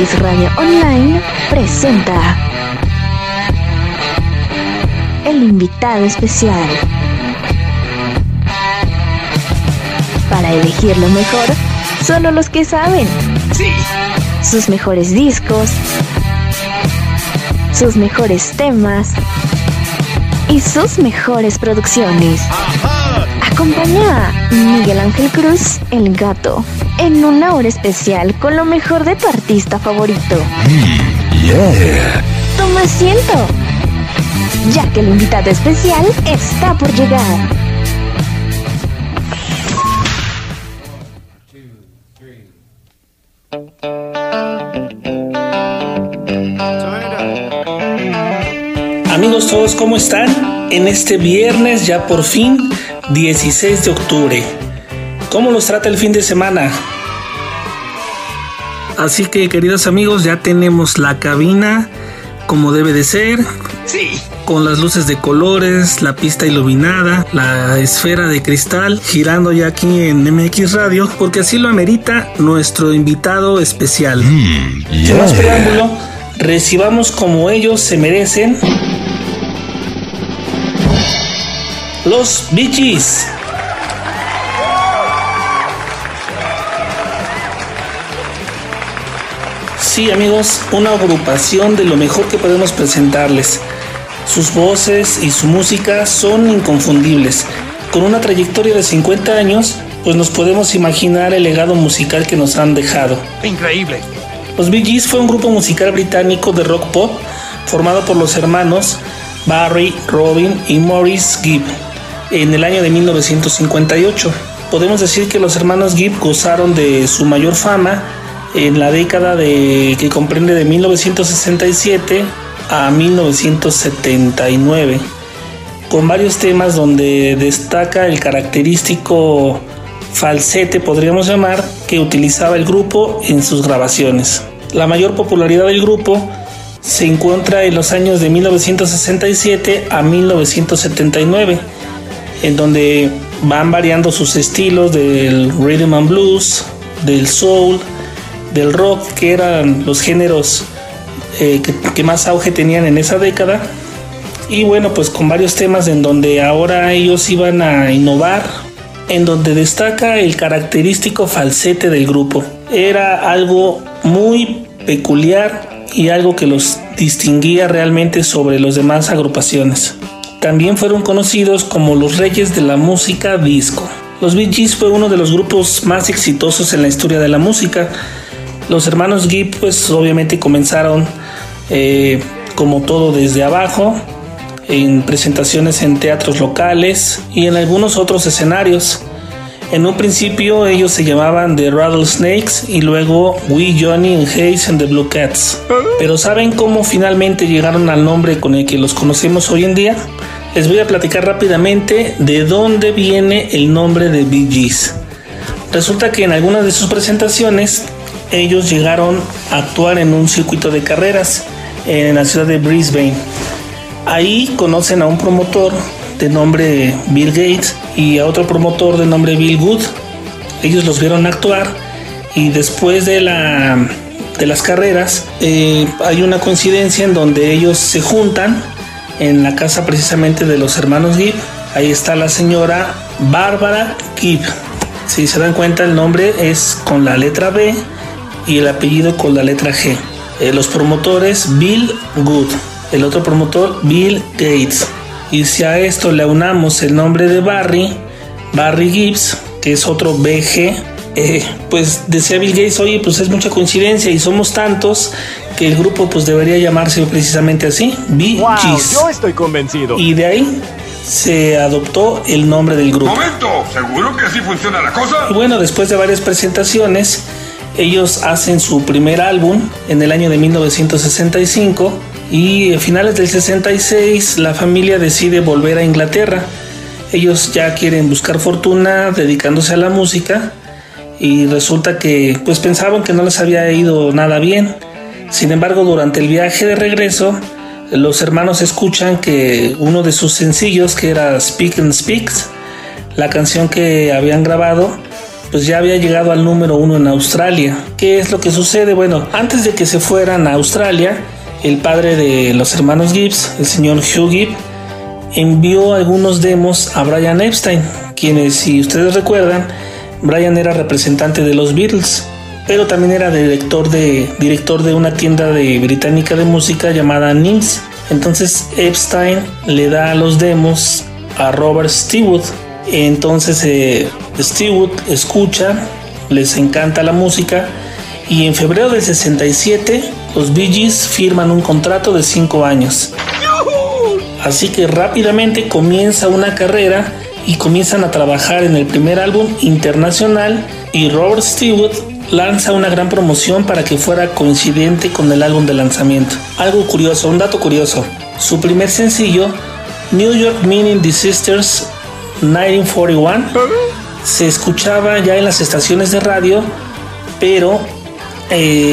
MX Radio Online presenta el invitado especial. Para elegir lo mejor, solo los que saben. Sí. Sus mejores discos, sus mejores temas y sus mejores producciones. Ajá. Acompaña a Miguel Ángel Cruz, el gato, en una hora especial con lo mejor de tu artista favorito. Yeah. Toma asiento, ya que el invitado especial está por llegar. Amigos todos, ¿cómo están? En este viernes, ya por fin, 16 de octubre. ¿Cómo los trata el fin de semana? Así que, queridos amigos, ya tenemos la cabina como debe de ser. Sí. Con las luces de colores, la pista iluminada, la esfera de cristal girando ya aquí en MX Radio, porque así lo amerita nuestro invitado especial. Sin más preámbulo, recibamos como ellos se merecen Los Bee Gees. Sí, amigos, una agrupación de lo mejor que podemos presentarles. Sus voces y su música son inconfundibles. Con una trayectoria de 50 años, pues nos podemos imaginar el legado musical que nos han dejado. Increíble. Los Bee Gees fue un grupo musical británico de rock pop formado por los hermanos Barry, Robin y Maurice Gibb en el año de 1958. Podemos decir que los hermanos Gibb gozaron de su mayor fama en la década que comprende de 1967 a 1979, con varios temas donde destaca el característico falsete, podríamos llamar, que utilizaba el grupo en sus grabaciones. La mayor popularidad del grupo se encuentra en los años de 1967 a 1979, en donde van variando sus estilos del rhythm and blues, del soul, del rock, que eran los géneros que más auge tenían en esa década. Y bueno, pues con varios temas en donde ahora ellos iban a innovar, en donde destaca el característico falsete del grupo. Era algo muy peculiar y algo que los distinguía realmente sobre las demás agrupaciones. También fueron conocidos como los reyes de la música disco. Los Bee Gees fue uno de los grupos más exitosos en la historia de la música. Los hermanos Gibb, pues obviamente comenzaron como todo desde abajo, en presentaciones en teatros locales y en algunos otros escenarios. En un principio ellos se llamaban The Rattlesnakes y luego We, Johnny and Hayes and the Blue Cats. Pero ¿saben cómo finalmente llegaron al nombre con el que los conocemos hoy en día? Les voy a platicar rápidamente de dónde viene el nombre de Bee Gees. Resulta que en algunas de sus presentaciones ellos llegaron a actuar en un circuito de carreras en la ciudad de Brisbane. Ahí conocen a un promotor de nombre Bill Gates y a otro promotor de nombre Bill Good. Ellos los vieron actuar y después de las carreras hay una coincidencia en donde ellos se juntan en la casa precisamente de los hermanos Gibb. Ahí está la señora Bárbara Gibb. Si se dan cuenta, el nombre es con la letra B y el apellido con la letra G. Los promotores Bill Good, el otro promotor Bill Gates. Y si a esto le aunamos el nombre de Barry Gibbs, que es otro BG, pues decía Bill Gates, oye, pues es mucha coincidencia y somos tantos que el grupo pues debería llamarse precisamente así, Bee Gees. Yo estoy convencido. Y de ahí se adoptó el nombre del grupo. ¡Momento! ¿Seguro que así funciona la cosa? Y bueno, después de varias presentaciones, ellos hacen su primer álbum en el año de 1965 y a finales del 66 la familia decide volver a Inglaterra. Ellos ya quieren buscar fortuna dedicándose a la música y resulta que pues pensaban que no les había ido nada bien. Sin embargo, durante el viaje de regreso, los hermanos escuchan que uno de sus sencillos, que era Speak and Speaks, la canción que habían grabado, pues ya había llegado al número 1 en Australia. ¿Qué es lo que sucede? Bueno, antes de que se fueran a Australia, el padre de los hermanos Gibbs, el señor Hugh Gibb, envió algunos demos a Brian Epstein, quienes, si ustedes recuerdan, Brian era representante de los Beatles, pero también era director de una tienda británica de música llamada NEMS. Entonces Epstein le da los demos a Robert Stigwood. Entonces Stigwood escucha, les encanta la música, y en febrero del 67 los Bee Gees firman un contrato de 5 años. Así que rápidamente comienza una carrera y comienzan a trabajar en el primer álbum internacional, y Robert Stigwood lanza una gran promoción para que fuera coincidente con el álbum de lanzamiento. Algo curioso, un dato curioso: su primer sencillo, New York Meeting the Sisters 1941, se escuchaba ya en las estaciones de radio, pero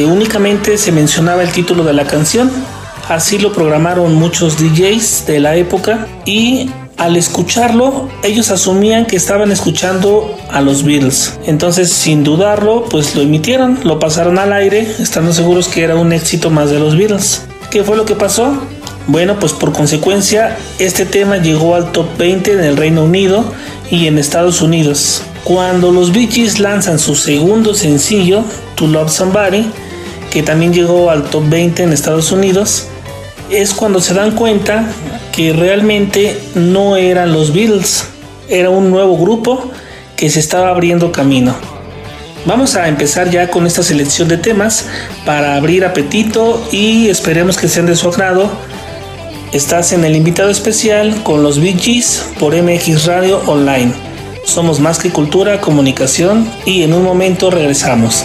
únicamente se mencionaba el título de la canción. Así lo programaron muchos DJs de la época, y al escucharlo ellos asumían que estaban escuchando a los Beatles. Entonces, sin dudarlo, pues lo emitieron, lo pasaron al aire, estando seguros que era un éxito más de los Beatles. ¿Qué fue lo que pasó? Bueno, pues por consecuencia, este tema llegó al top 20 en el Reino Unido y en Estados Unidos. Cuando los Bee Gees lanzan su segundo sencillo, To Love Somebody, que también llegó al top 20 en Estados Unidos, es cuando se dan cuenta que realmente no eran los Beatles, era un nuevo grupo que se estaba abriendo camino. Vamos a empezar ya con esta selección de temas para abrir apetito y esperemos que sean de su agrado. Estás en el invitado especial con los Bee Gees por MX Radio Online. Somos más que cultura, comunicación, y en un momento regresamos.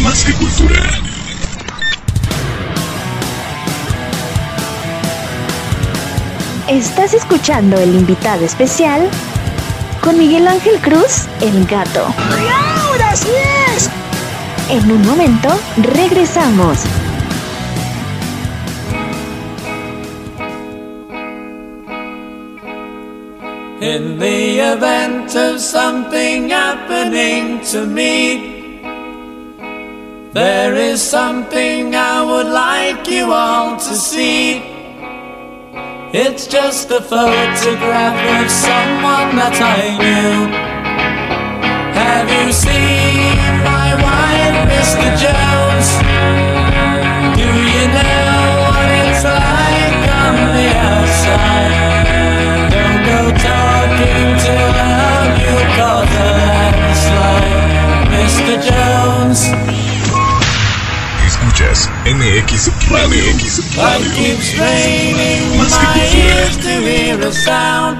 Más que cultura. Estás escuchando el invitado especial con Miguel Ángel Cruz, el gato. ¡Ahora sí es! En un momento regresamos. In the event of something happening to me, there is something I would like you all to see. It's just a photograph of someone that I knew. Have you seen my wife, Mr. Jones? Do you know what it's like on the outside? Don't go talking to her, you'll cause a landslide, Mr. Jones. Escuchas MX Radio. I keep straining my ears to hear a sound.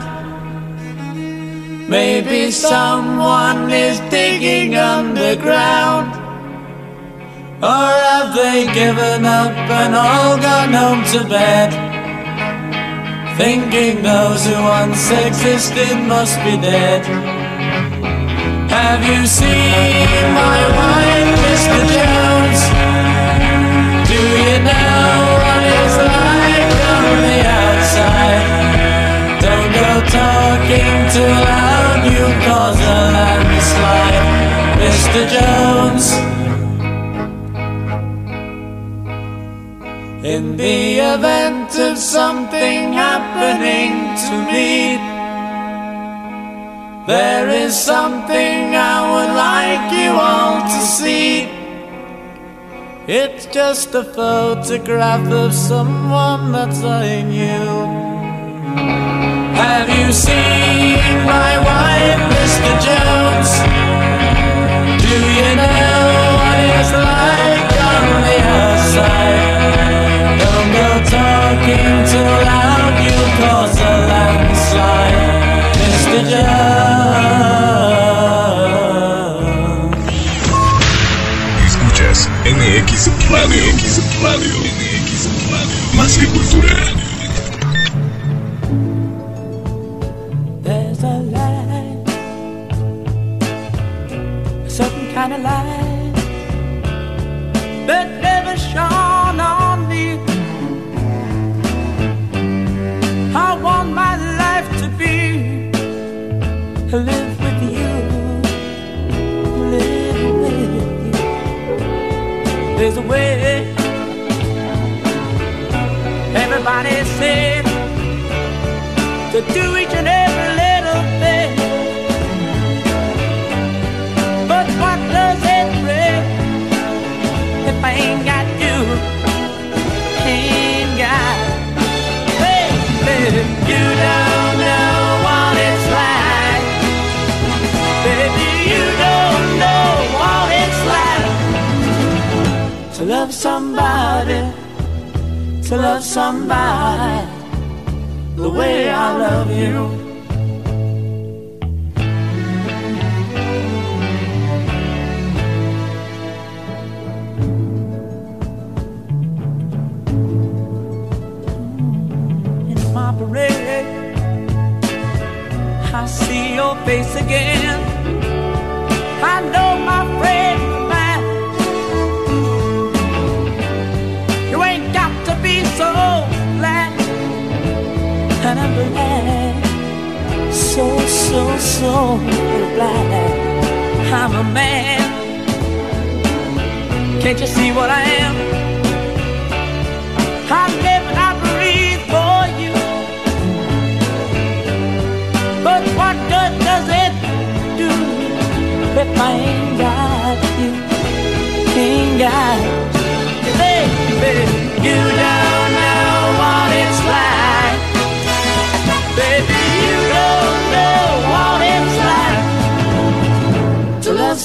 Maybe someone is digging underground. Or have they given up and all gone home to bed, thinking those who once existed must be dead? Have you seen my wife, Mr. Jones? You know what it's like on the outside. Don't go talking too loud, you cause a landslide, Mr. Jones. In the event of something happening to me, there is something I would like you all to see. It's just a photograph of someone that I knew. Have you seen my wife, Mr. Jones? Do you know what it's like on the outside? Don't go talking too loud, you'll cause a landslide, Mr. Jones. MX Radio. Más que cultura. There's a light, a certain kind of light that never shone on me. everybody said to do each and every little thing. But what does it bring if I ain't got you, ain't got baby? You don't know what it's like, baby. You don't know what it's like to love somebody. To love somebody the way I love you. In my parade, I see your face again. I know my friend of mine. You ain't got to be so glad, and I'm glad, so, so, so glad I'm a man. Can't you see what I am? I live and I breathe for you. But what good does it do if I ain't got you, ain't got you, baby? You don't know what it's like, baby. You don't know what it's like to love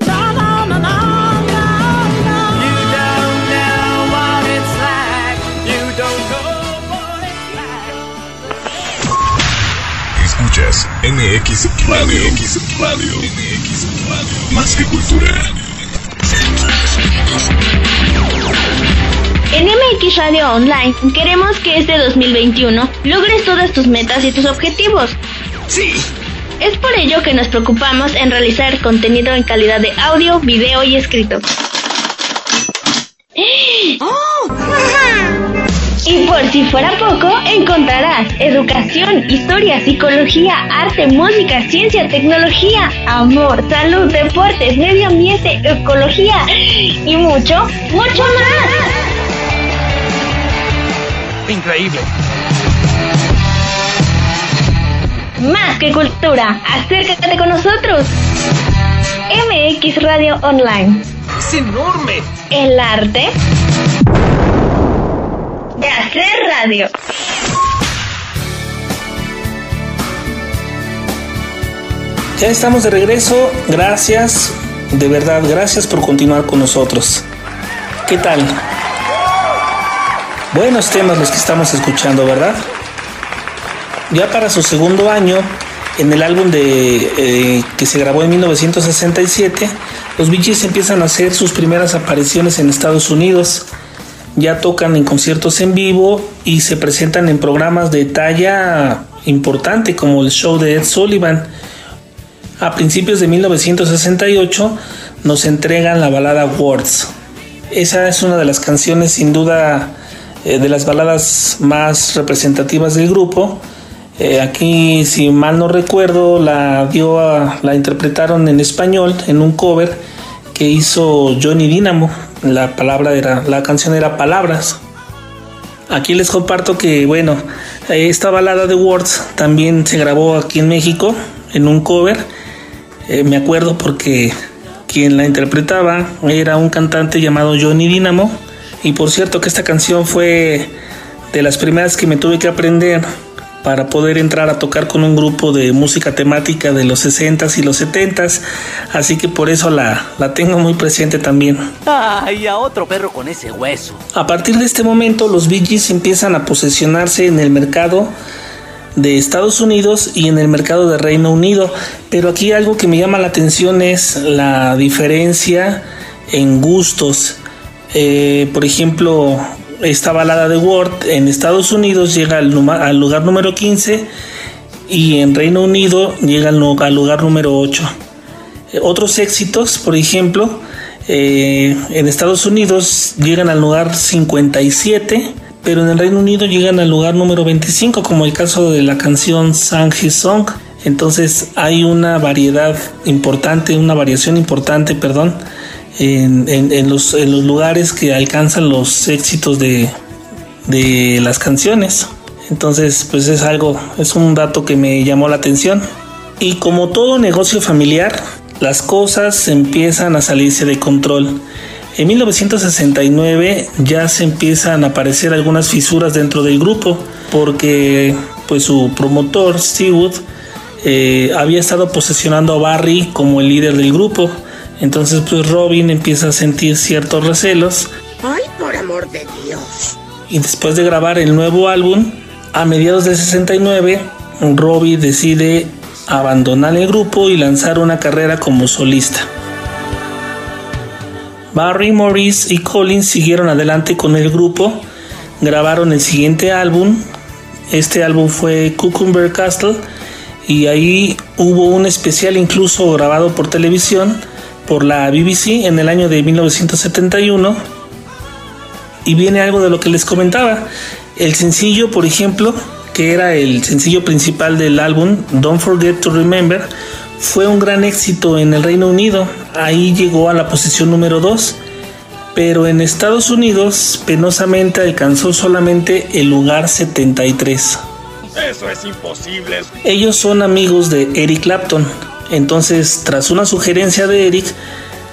No, no, no, no, no, no. You don't know what it's like. You don't know what it's like. Escuchas MX Radio. MX Radio. MX Radio. Más que cultura. En MX Radio Online queremos que este 2021 logres todas tus metas y tus objetivos. ¡Sí! Es por ello que nos preocupamos en realizar contenido en calidad de audio, video y escrito. ¡Oh! Y por si fuera poco, encontrarás educación, historia, psicología, arte, música, ciencia, tecnología, amor, salud, deportes, medio ambiente, ecología y mucho, mucho más. Increíble. Más que cultura, acércate con nosotros. MX Radio Online. Es enorme. El arte de hacer radio. Ya estamos de regreso. Gracias, de verdad, gracias por continuar con nosotros. ¿Qué tal? Buenos temas los que estamos escuchando, ¿verdad? Ya para su segundo año, en el álbum que se grabó en 1967, los Bee Gees empiezan a hacer sus primeras apariciones en Estados Unidos. Ya tocan en conciertos en vivo y se presentan en programas de talla importante como el show de Ed Sullivan. A principios de 1968 nos entregan la balada Words. Esa es una de las canciones sin duda de las baladas más representativas del grupo. Aquí, si mal no recuerdo, la interpretaron en español en un cover que hizo Johnny Dynamo. La canción era Palabras. Aquí les comparto que, bueno, esta balada de Words también se grabó aquí en México en un cover. Me acuerdo porque quien la interpretaba era un cantante llamado Johnny Dynamo. Y por cierto que esta canción fue de las primeras que me tuve que aprender para poder entrar a tocar con un grupo de música temática de los 60s y los 70s. Así que por eso la tengo muy presente también. ¡Ah! Y a otro perro con ese hueso. A partir de este momento los Bee Gees empiezan a posesionarse en el mercado de Estados Unidos y en el mercado de Reino Unido. Pero aquí algo que me llama la atención es la diferencia en gustos. Por ejemplo, esta balada de Ward en Estados Unidos llega al lugar número 15 y en Reino Unido llega al lugar número 8. Otros éxitos, por ejemplo, en Estados Unidos llegan al lugar 57, pero en el Reino Unido llegan al lugar número 25, como el caso de la canción Sang His Song. Entonces hay una variedad importante, una variación importante, perdón, en los lugares que alcanzan los éxitos de las canciones. Entonces, pues es un dato que me llamó la atención. Y como todo negocio familiar, las cosas empiezan a salirse de control. En 1969 ya se empiezan a aparecer algunas fisuras dentro del grupo, porque pues su promotor, Stigwood, había estado posesionando a Barry como el líder del grupo. Entonces pues Robin empieza a sentir ciertos recelos. ¡Ay, por amor de Dios! Y después de grabar el nuevo álbum, a mediados del 69, Robin decide abandonar el grupo y lanzar una carrera como solista. Barry, Maurice y Collins siguieron adelante con el grupo, grabaron el siguiente álbum. Este álbum fue Cucumber Castle, y ahí hubo un especial incluso grabado por televisión por la BBC en el año de 1971. Y viene algo de lo que les comentaba. El sencillo, por ejemplo, que era el sencillo principal del álbum, Don't Forget to Remember, fue un gran éxito en el Reino Unido. Ahí llegó a la posición número 2, pero en Estados Unidos penosamente alcanzó solamente el lugar 73. Eso es imposible. Ellos son amigos de Eric Clapton. Entonces, tras una sugerencia de Eric,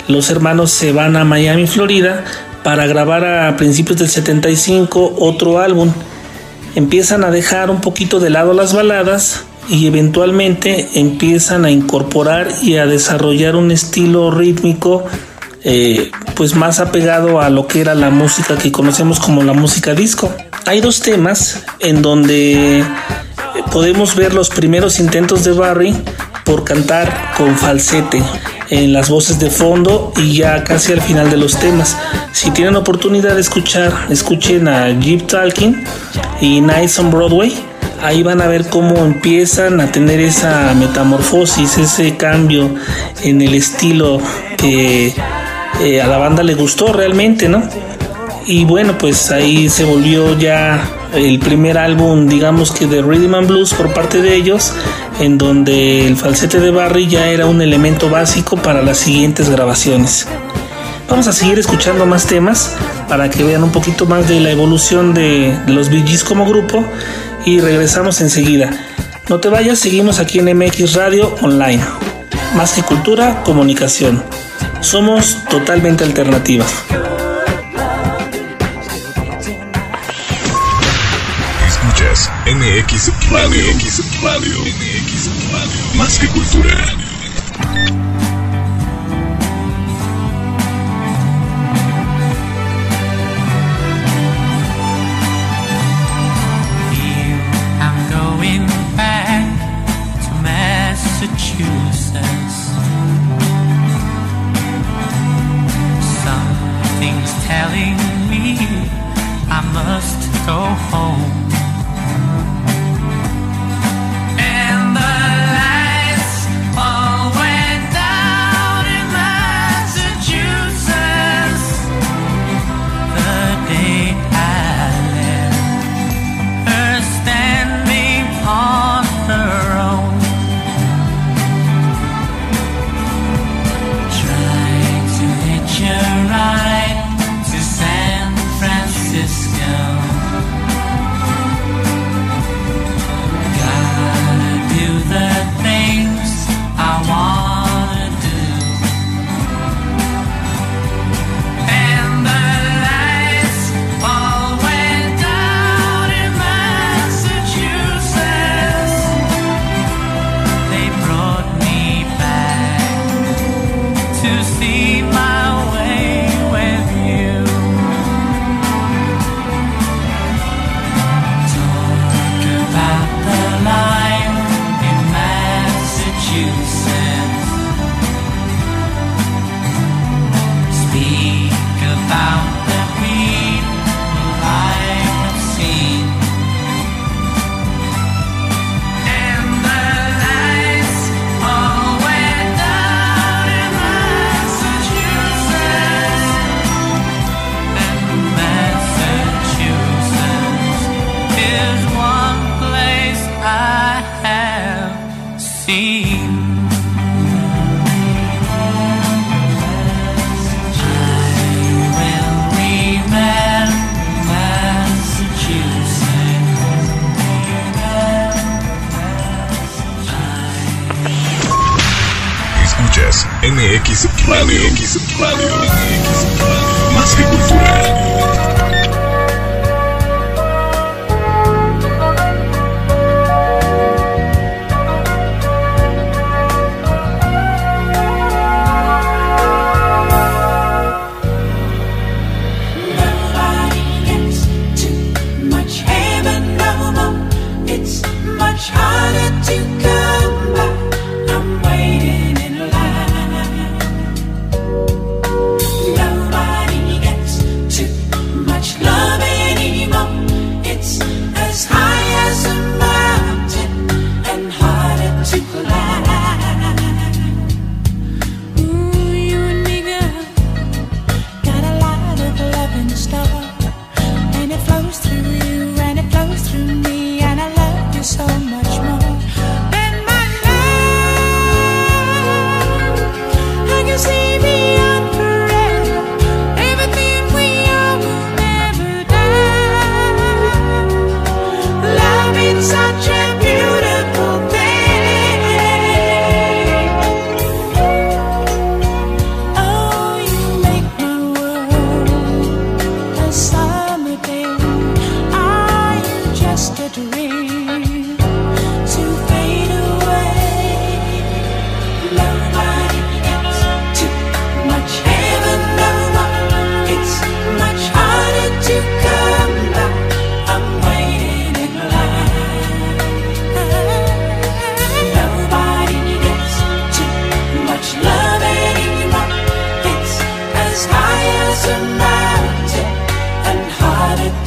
los hermanos se van a Miami, Florida, para grabar a principios del 75 otro álbum. Empiezan a dejar un poquito de lado las baladas y eventualmente empiezan a incorporar y a desarrollar un estilo rítmico pues más apegado a lo que era la música que conocemos como la música disco. Hay dos temas en donde podemos ver los primeros intentos de Barry por cantar con falsete en las voces de fondo, y ya casi al final de los temas, si tienen oportunidad de escuchen a Jeep Talking y Nights on Broadway. Ahí van a ver cómo empiezan a tener esa metamorfosis, ese cambio en el estilo que a la banda le gustó realmente, ¿no? Y bueno, pues ahí se volvió ya el primer álbum, digamos que de Rhythm and Blues por parte de ellos, en donde el falsete de Barry ya era un elemento básico para las siguientes grabaciones. Vamos a seguir escuchando más temas para que vean un poquito más de la evolución de los Bee Gees como grupo, y regresamos enseguida. No te vayas, seguimos aquí en MX Radio Online. Más que cultura, comunicación. Somos totalmente alternativa. Escuchas MX Radio. MX Radio. MX Radio. Más que cultura. And the lights all went down. there's one place I have seen. Escuchas MX Radio. MX Radio. Más que cultura.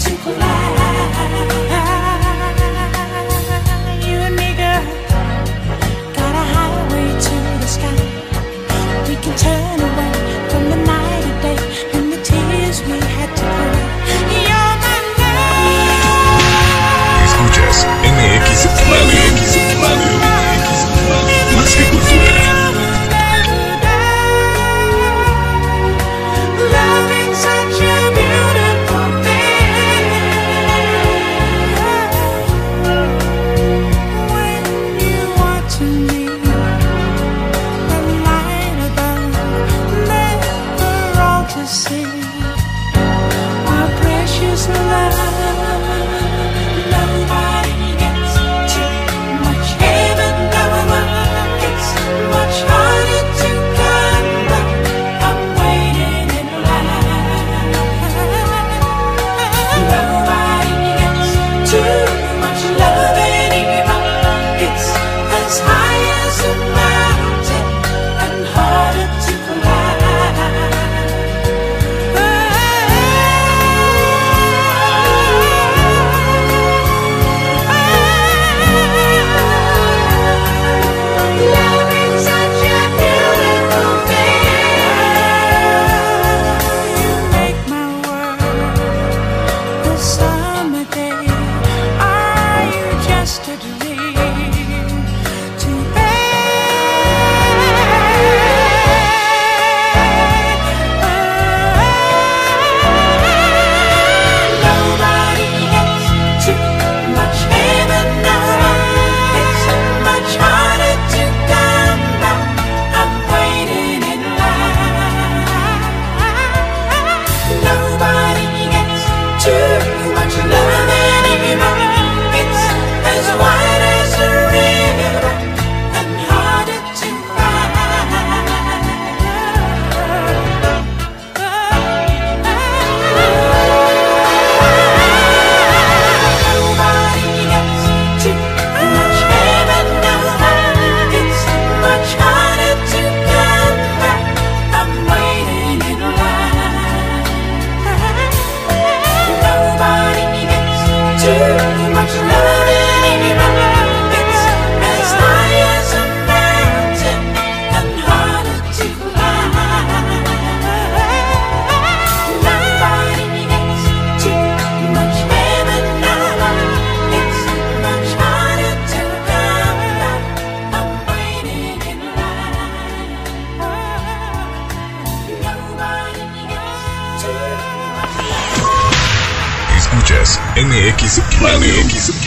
To collide.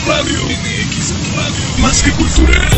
Radio, MX Radio, más que cultural.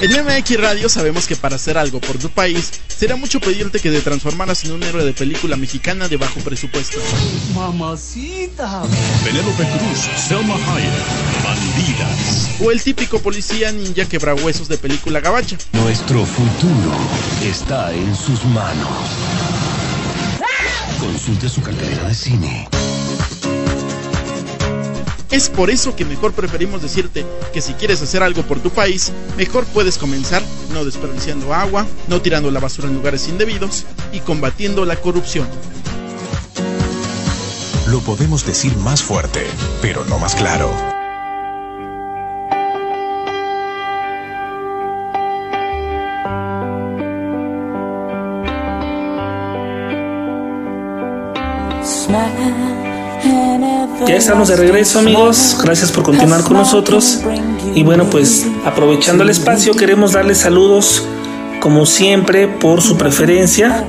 En MX Radio sabemos que para hacer algo por tu país será mucho pedirte que te transformaras en un héroe de película mexicana de bajo presupuesto. Mamacita. Penélope Cruz, Selma Hayek, Bandidas. O el típico policía ninja quebrahuesos de película gabacha. Nuestro futuro está en sus manos. Consulte su cartera de cine. Es por eso que mejor preferimos decirte que si quieres hacer algo por tu país, mejor puedes comenzar no desperdiciando agua, no tirando la basura en lugares indebidos y combatiendo la corrupción. Lo podemos decir más fuerte, pero no más claro. Ya estamos de regreso, amigos, gracias por continuar con nosotros. Y bueno, pues aprovechando el espacio queremos darles saludos como siempre por su preferencia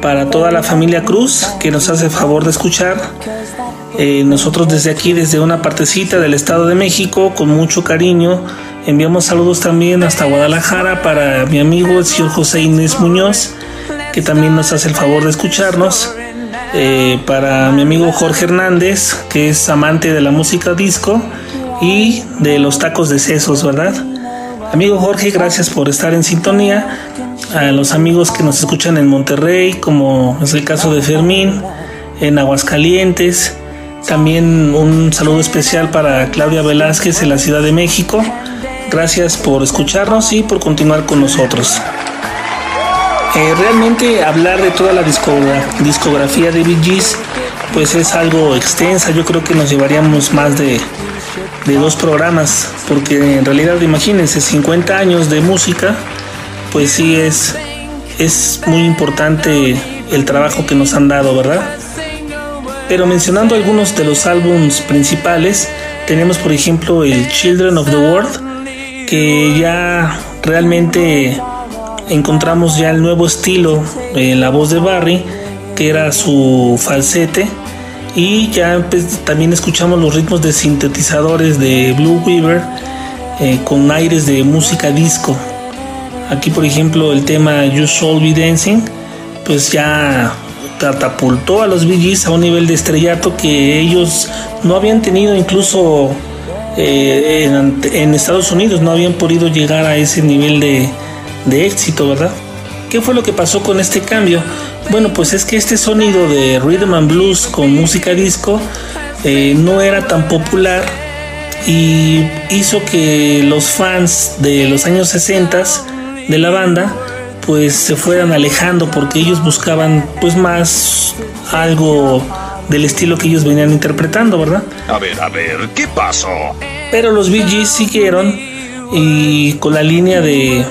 para toda la familia Cruz que nos hace favor de escuchar. Nosotros desde aquí, desde una partecita del Estado de México, con mucho cariño enviamos saludos también hasta Guadalajara para mi amigo el señor José Inés Muñoz, que también nos hace el favor de escucharnos. Para mi amigo Jorge Hernández, que es amante de la música disco y de los tacos de sesos, ¿verdad? Amigo Jorge, gracias por estar en sintonía. A los amigos que nos escuchan en Monterrey, como es el caso de Fermín, en Aguascalientes. También un saludo especial para Claudia Velázquez en la Ciudad de México. Gracias por escucharnos y por continuar con nosotros. Realmente hablar de toda la discografía de Bee Gees pues es algo extensa. Yo creo que nos llevaríamos más de dos programas, porque en realidad, imagínense, 50 años de música, pues sí es muy importante el trabajo que nos han dado, ¿verdad? Pero mencionando algunos de los álbumes principales, tenemos por ejemplo el Children of the World, que ya realmente encontramos ya el nuevo estilo de la voz de Barry, que era su falsete, y ya pues también escuchamos los ritmos de sintetizadores de Blue Weaver con aires de música disco. Aquí por ejemplo el tema You Should Be Dancing pues ya catapultó a los Bee Gees a un nivel de estrellato que ellos no habían tenido, incluso en Estados Unidos no habían podido llegar a ese nivel de éxito, ¿verdad? ¿Qué fue lo que pasó con este cambio? Bueno, pues es que este sonido de rhythm and blues con música disco no era tan popular y hizo que los fans de los años 60 de la banda pues se fueran alejando, porque ellos buscaban pues más algo del estilo que ellos venían interpretando, ¿verdad? A ver, ¿qué pasó? Pero los Bee Gees siguieron y con la línea de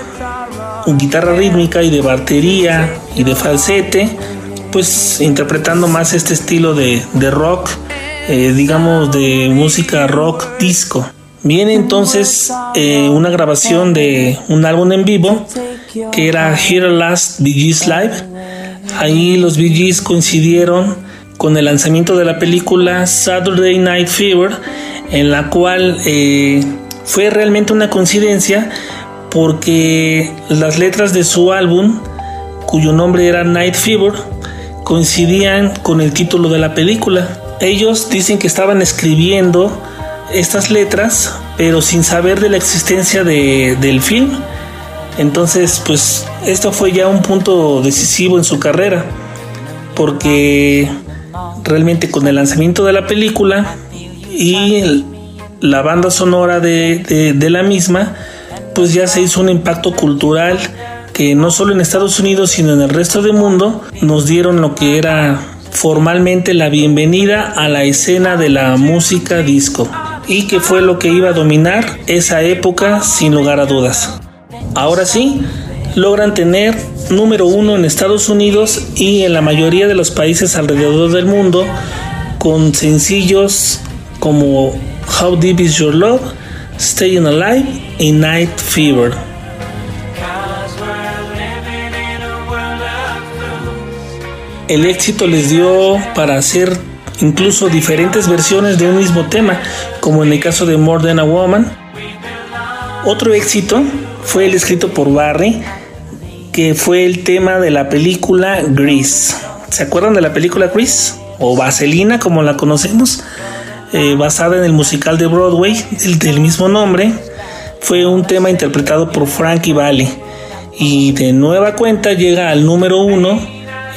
guitarra rítmica y de batería y de falsete, pues interpretando más este estilo de rock, digamos de música rock disco. Viene entonces una grabación de un álbum en vivo que era Here Last Bee Gees Live. Ahí los Bee Gees coincidieron con el lanzamiento de la película Saturday Night Fever, en la cual fue realmente una coincidencia, porque las letras de su álbum, cuyo nombre era Night Fever, coincidían con el título de la película. Ellos dicen que estaban escribiendo estas letras, pero sin saber de la existencia del film. Entonces, pues esto fue ya un punto decisivo en su carrera, porque realmente con el lanzamiento de la película y la banda sonora de la misma, pues ya se hizo un impacto cultural que no solo en Estados Unidos, sino en el resto del mundo, nos dieron lo que era formalmente la bienvenida a la escena de la música disco, y que fue lo que iba a dominar esa época sin lugar a dudas. Ahora sí, logran tener número uno en Estados Unidos y en la mayoría de los países alrededor del mundo, con sencillos como How Deep Is Your Love, Staying Alive y Night Fever. El éxito les dio para hacer incluso diferentes versiones de un mismo tema, como en el caso de More Than a Woman. Otro éxito fue el escrito por Barry, que fue el tema de la película Grease. ¿Se acuerdan de la película Grease? O Vaselina, como la conocemos, basada en el musical de Broadway del mismo nombre. Fue un tema interpretado por Frankie Valli, y de nueva cuenta llega al número uno.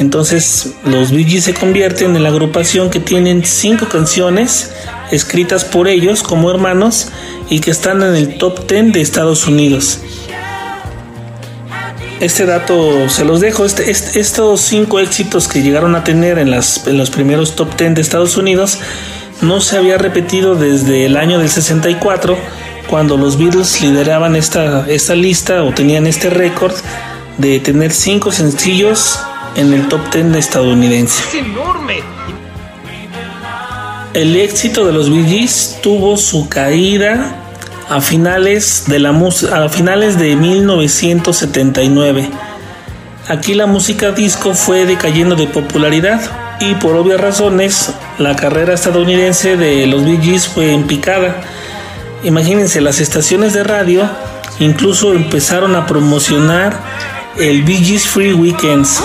Entonces los Bee Gees se convierten en la agrupación que tienen 5 canciones escritas por ellos como hermanos y que están en el top 10 de Estados Unidos. Este dato se los dejo. Estos 5 éxitos que llegaron a tener en los primeros top 10 de Estados Unidos no se había repetido desde el año del 64, cuando los Beatles lideraban esta lista, o tenían este récord de tener 5 sencillos en el top 10 estadounidense. ¡Es enorme! El éxito de los Bee Gees tuvo su caída a finales de 1979. Aquí la música disco fue decayendo de popularidad, y por obvias razones la carrera estadounidense de los Bee Gees fue en picada. Imagínense, las estaciones de radio incluso empezaron a promocionar el Bee Gees Free Weekends.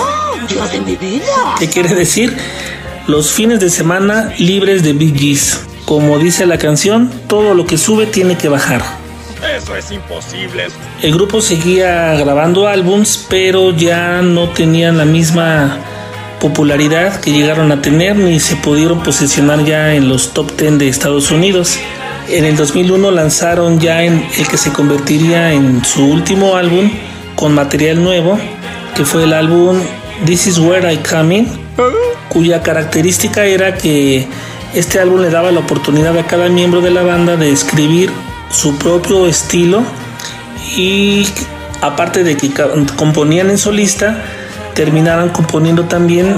¿Qué quiere decir? Los fines de semana libres de Bee Gees. Como dice la canción, todo lo que sube tiene que bajar. Eso es imposible. El grupo seguía grabando álbums, pero ya no tenían la misma popularidad que llegaron a tener, ni se pudieron posicionar ya en los top 10 de Estados Unidos. En el 2001 lanzaron ya en el que se convertiría en su último álbum con material nuevo, que fue el álbum This Is Where I Come In, cuya característica era que este álbum le daba la oportunidad a cada miembro de la banda de escribir su propio estilo, y aparte de que componían en solista, terminaron componiendo también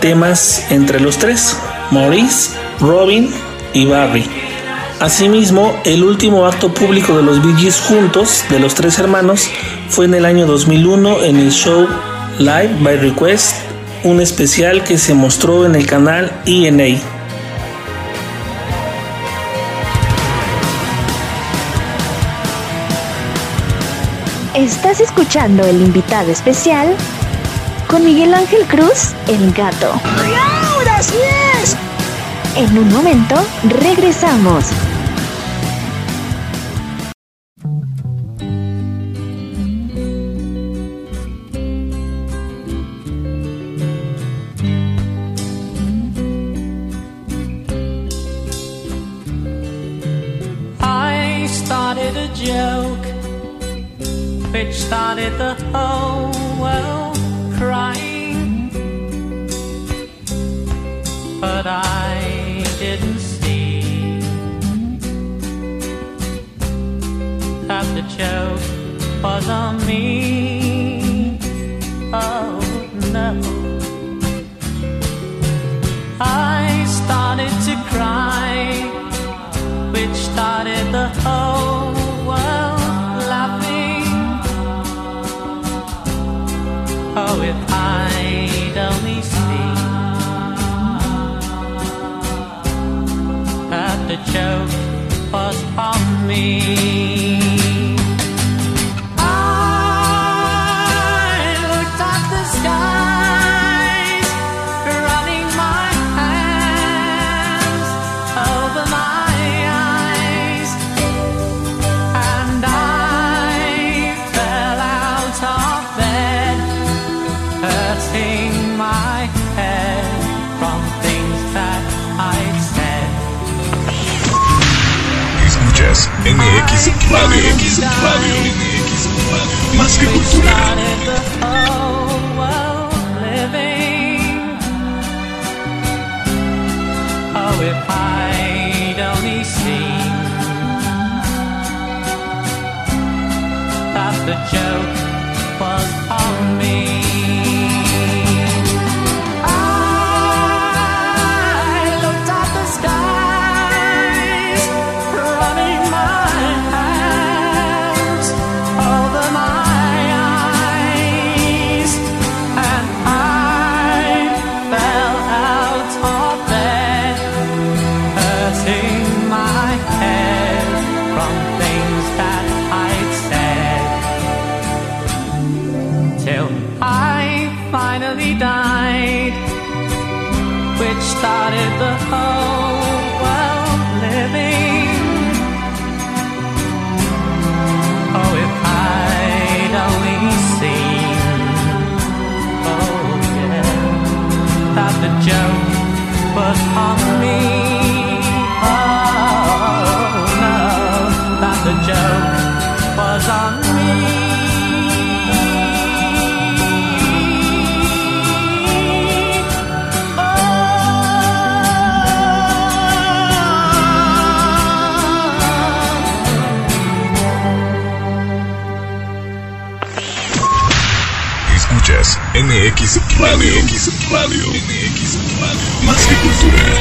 temas entre los tres, Maurice, Robin y Barry. Asimismo, el último acto público de los Bee Gees juntos, de los tres hermanos, fue en el año 2001 en el show Live by Request, un especial que se mostró en el canal ENA. Estás escuchando el invitado especial con Miguel Ángel Cruz, el gato. ¡Ahora sí es! En un momento regresamos. I started a joke, which started the whole world crying, but I didn't see that the joke was on me. Oh no, I started to cry, which started the whole world laughing. Oh, if I'd only see that the joke was on me. MX Radio, MX Radio, MX Radio, más que cultural. Oh, if I'd only seen that the joke was on me. Started the whole world living. Oh, if I'd only seen, oh yeah, that the joke was on me. Oh no, that the joke was on me. MX Radio, MX Radio, MX Radio, más que cultural.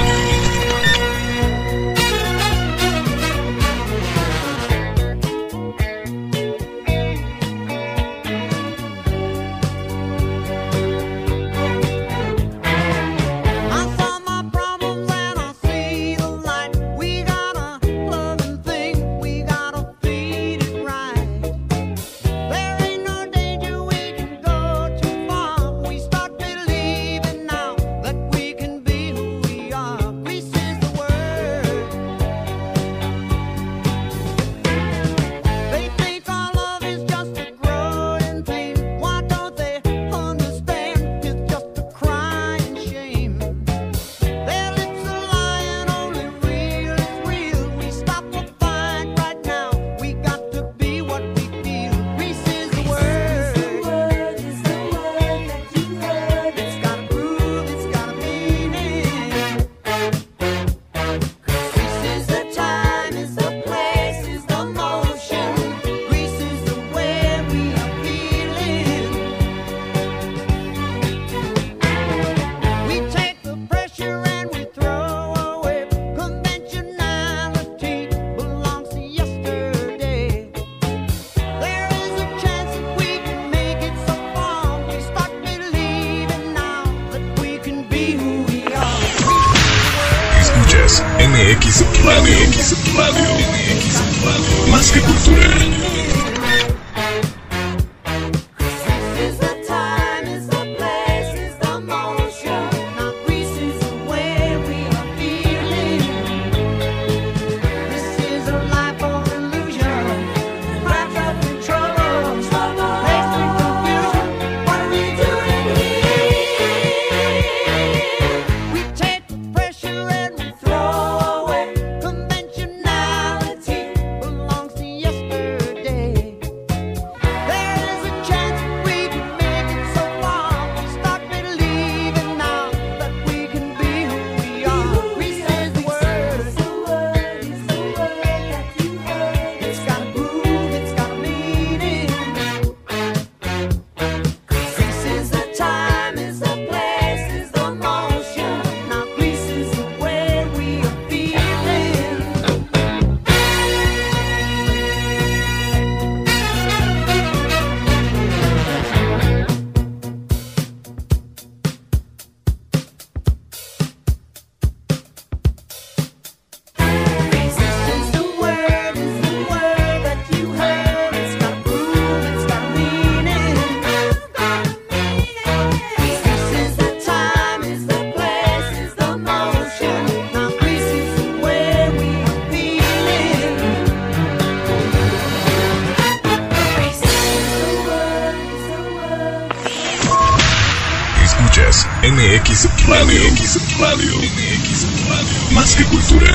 Más que cultura.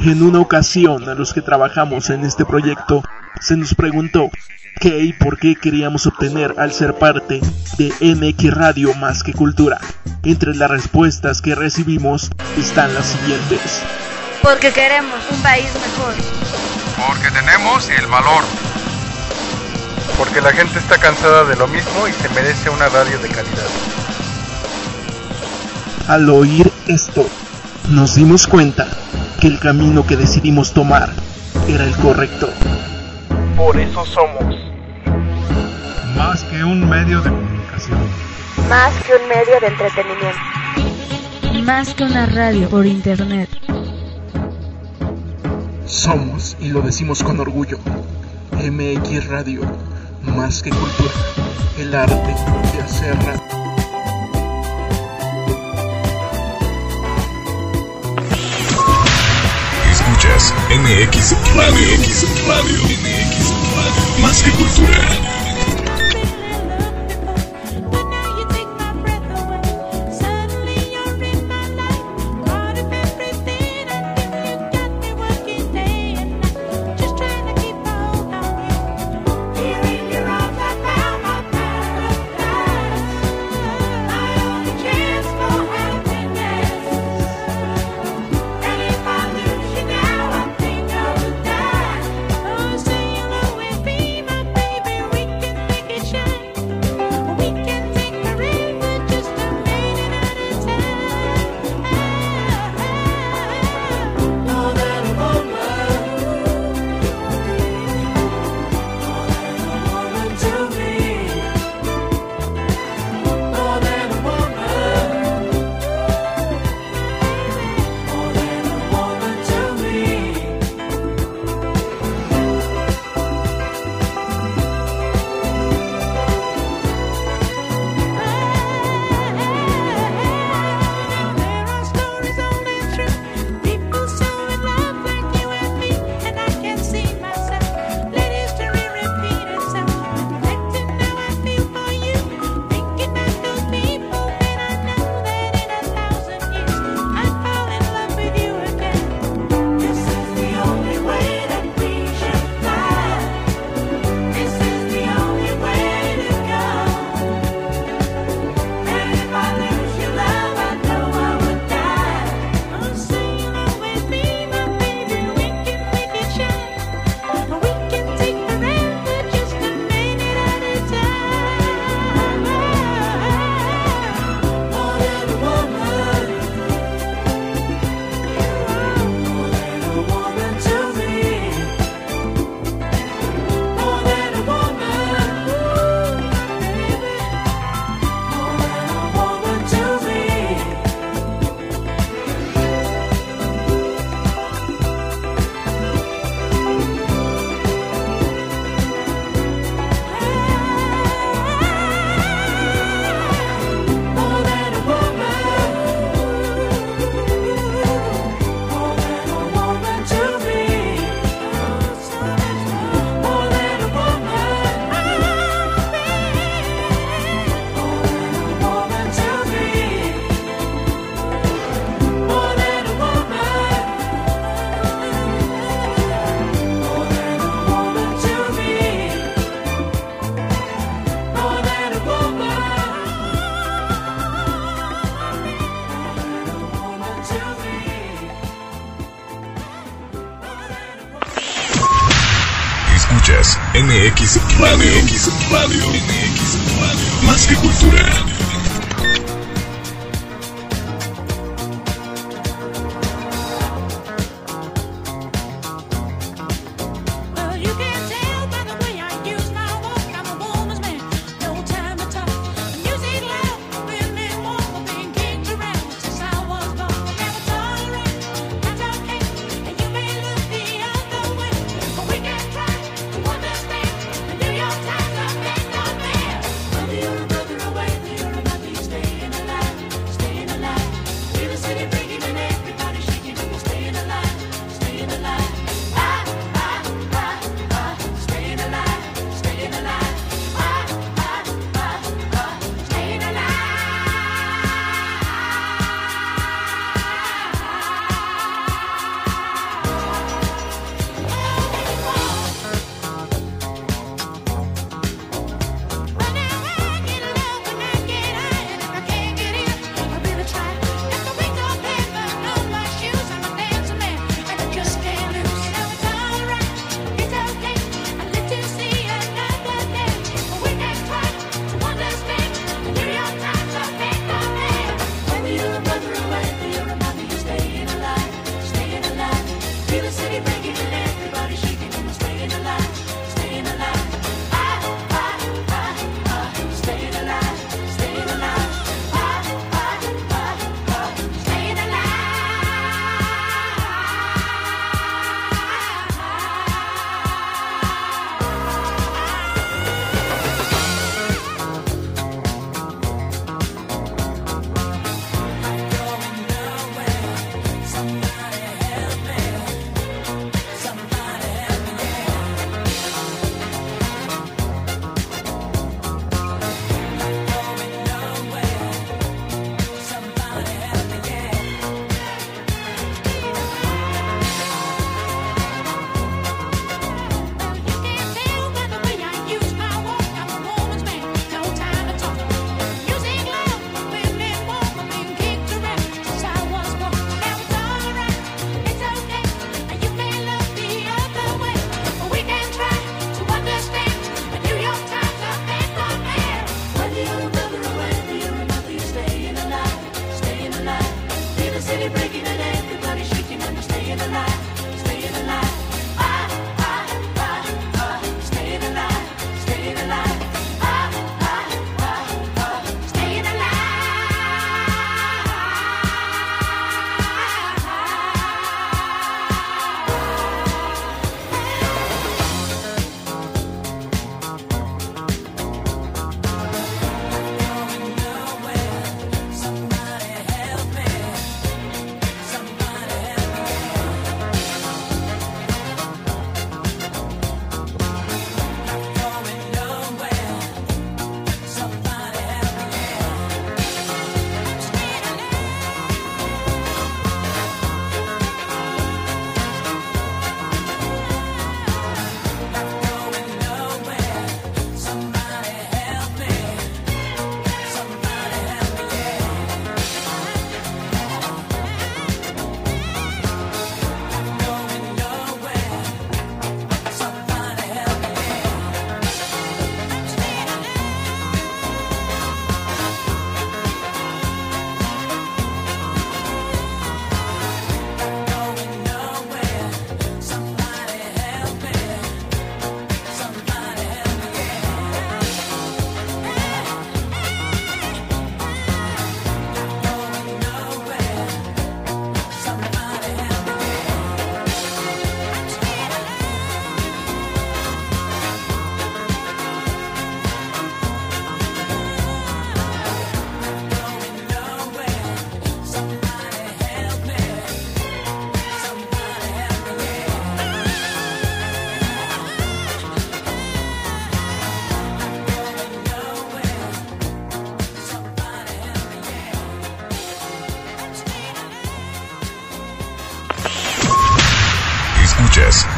En una ocasión, a los que trabajamos en este proyecto se nos preguntó qué y por qué queríamos obtener al ser parte de MX Radio Más que Cultura. Entre las respuestas que recibimos están las siguientes: porque queremos un país mejor, porque tenemos el valor, porque la gente está cansada de lo mismo y se merece una radio de calidad. Al oír esto, nos dimos cuenta que el camino que decidimos tomar era el correcto. Por eso somos más que un medio de comunicación, más que un medio de entretenimiento, más que una radio por internet. Somos, y lo decimos con orgullo, MX Radio, más que cultura, el arte de hacer radio. MX Radio, más que cultura. Escuchas MX Radio. MX Radio. MX Radio. Más que cultura.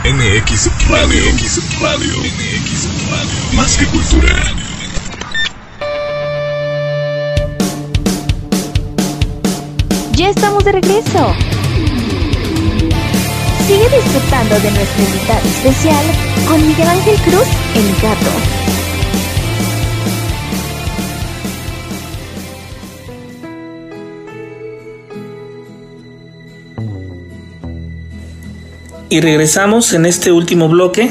MX Radio. MX Radio. MX Radio. Más que cultura. Ya estamos de regreso. Sigue disfrutando de nuestro invitado especial con Miguel Ángel Cruz en Gato. Y regresamos en este último bloque.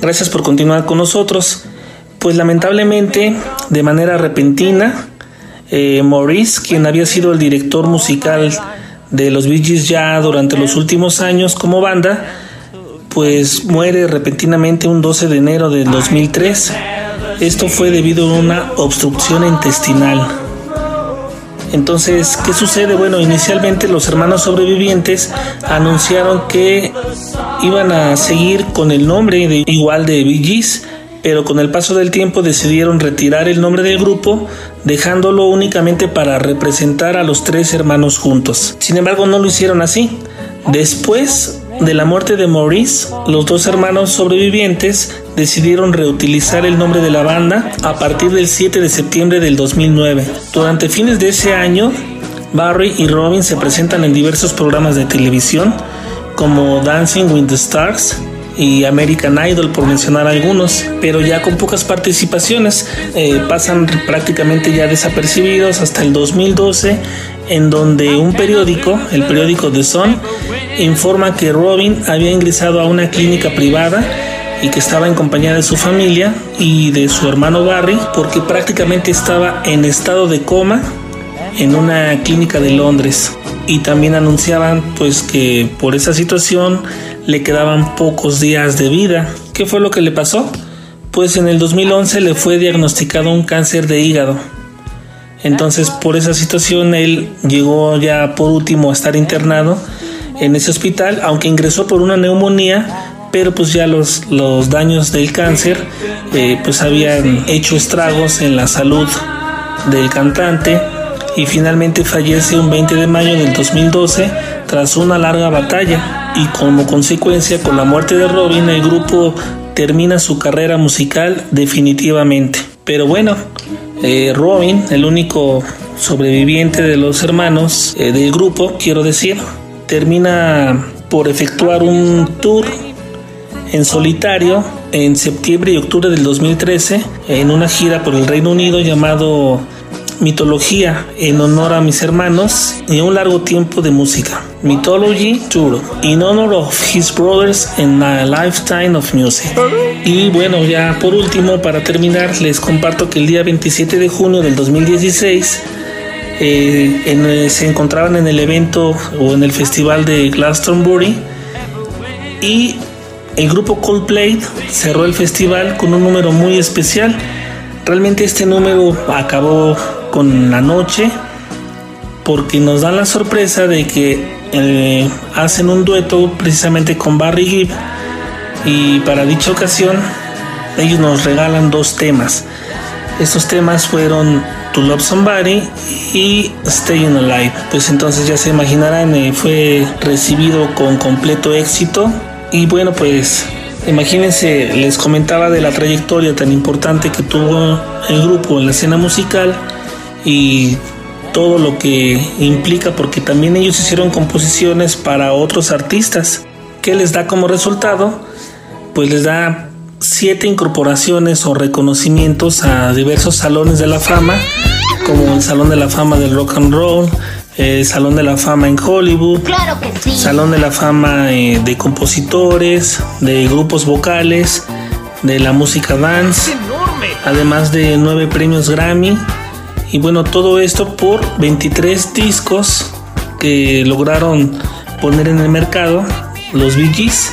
Gracias por continuar con nosotros. Pues lamentablemente, de manera repentina, Maurice, quien había sido el director musical de los Bee Gees ya durante los últimos años como banda, pues muere repentinamente un 12 de enero de 2003. Esto fue debido a una obstrucción intestinal. Entonces, ¿qué sucede? Bueno, inicialmente los hermanos sobrevivientes anunciaron que iban a seguir con el nombre de Bee Gees, pero con el paso del tiempo decidieron retirar el nombre del grupo, dejándolo únicamente para representar a los tres hermanos juntos. Sin embargo, no lo hicieron así. Después de la muerte de Maurice, los dos hermanos sobrevivientes decidieron reutilizar el nombre de la banda a partir del 7 de septiembre del 2009. Durante fines de ese año, Barry y Robin se presentan en diversos programas de televisión como Dancing with the Stars y American Idol, por mencionar algunos, pero ya con pocas participaciones. Pasan prácticamente ya desapercibidos hasta el 2012, en donde un periódico, el periódico The Sun, informa que Robin había ingresado a una clínica privada y que estaba en compañía de su familia y de su hermano Barry, porque prácticamente estaba en estado de coma en una clínica de Londres. Y también anunciaban pues que por esa situación le quedaban pocos días de vida. ¿Qué fue lo que le pasó? Pues en el 2011 le fue diagnosticado un cáncer de hígado. Entonces, por esa situación, él llegó ya por último a estar internado en ese hospital, aunque ingresó por una neumonía, pero pues ya los daños del cáncer pues habían hecho estragos en la salud del cantante, y finalmente fallece un 20 de mayo del 2012 tras una larga batalla, y como consecuencia, con la muerte de Robin, el grupo termina su carrera musical definitivamente. Pero bueno, Robin, el único sobreviviente de los hermanos del grupo, quiero decir, termina por efectuar un tour en solitario en septiembre y octubre del 2013 en una gira por el Reino Unido llamado Mitología en honor a mis hermanos y un largo tiempo de música. Mythology Tour in honor of his brothers and a lifetime of music. Y bueno, ya por último, para terminar, les comparto que el día 27 de junio del 2016 se encontraban en el evento o en el festival de Glastonbury, y el grupo Coldplay cerró el festival con un número muy especial. Realmente este número acabó con la noche, porque nos dan la sorpresa de que hacen un dueto precisamente con Barry Gibb, y para dicha ocasión ellos nos regalan dos temas. Estos temas fueron To Love Somebody y Staying Alive. Pues entonces ya se imaginarán, fue recibido con completo éxito. Y bueno, pues imagínense, les comentaba de la trayectoria tan importante que tuvo el grupo en la escena musical y todo lo que implica, porque también ellos hicieron composiciones para otros artistas. ¿Qué les da como resultado? Pues les da 7 incorporaciones o reconocimientos a diversos salones de la fama, como el Salón de la Fama del Rock and Roll, Salón de la Fama en Hollywood, claro que sí. Salón de la Fama de compositores, de grupos vocales, de la música dance, además de 9 premios Grammy. Y bueno, todo esto por 23 discos que lograron poner en el mercado los Bee Gees,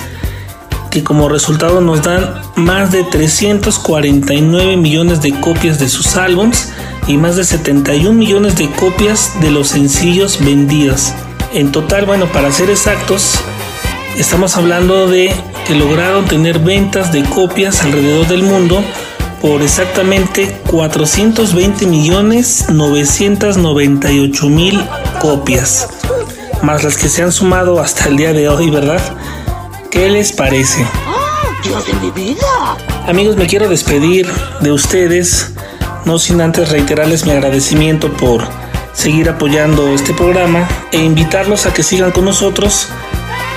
que como resultado nos dan más de 349 millones de copias de sus álbumes y más de 71 millones de copias de los sencillos vendidos. En total, bueno, para ser exactos, estamos hablando de que lograron tener ventas de copias alrededor del mundo por exactamente 420.998.000 copias, más las que se han sumado hasta el día de hoy, ¿verdad? ¿Qué les parece? Dios de mi vida. Amigos, me quiero despedir de ustedes, no sin antes reiterarles mi agradecimiento por seguir apoyando este programa e invitarlos a que sigan con nosotros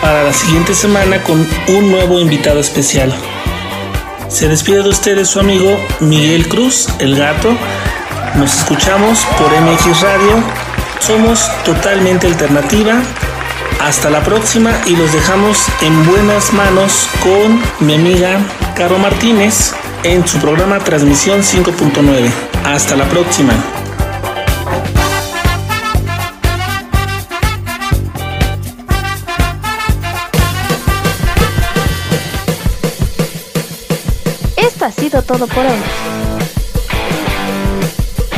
para la siguiente semana con un nuevo invitado especial. Se despide de ustedes su amigo Miguel Cruz, el gato. Nos escuchamos por MX Radio. Somos totalmente alternativa. Hasta la próxima y los dejamos en buenas manos con mi amiga Caro Martínez en su programa Transmisión 5.9. Hasta la próxima. Esto ha sido todo por hoy.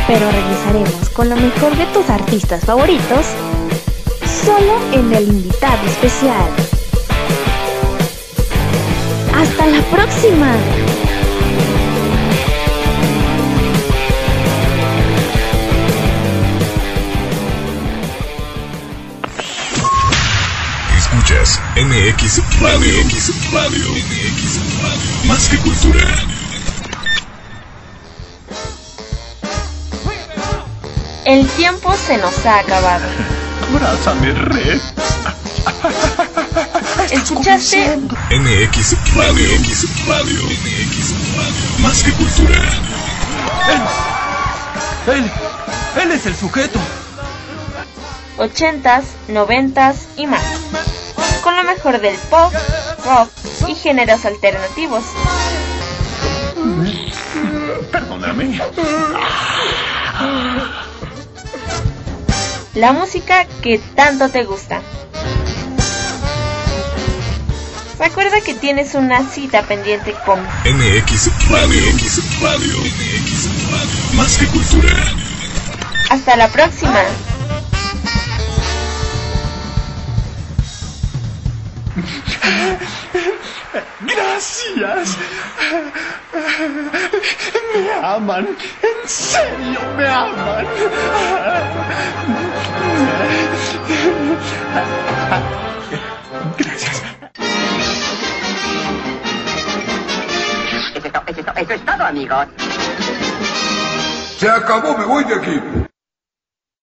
Pero regresaremos con lo mejor de tus artistas favoritos, solo en el invitado especial. ¡Hasta la próxima! Escuchas MX Radio. MX Radio. MX Radio. Más que cultura. El tiempo se nos ha acabado. Abrázame, re. ¿Escuchaste? MX Radio. MX Radio. MX Radio. Más que cultura. Él es el sujeto. 80s, 90s y más. Con lo mejor del pop, rock y géneros alternativos. Perdóname. La música que tanto te gusta. Recuerda que tienes una cita pendiente con MX Radio. MX Radio. MX Radio. Más que cultura. Hasta la próxima. Gracias. Me aman. En serio, me aman. Gracias. Eso es todo, amigos. Se acabó, me voy de aquí.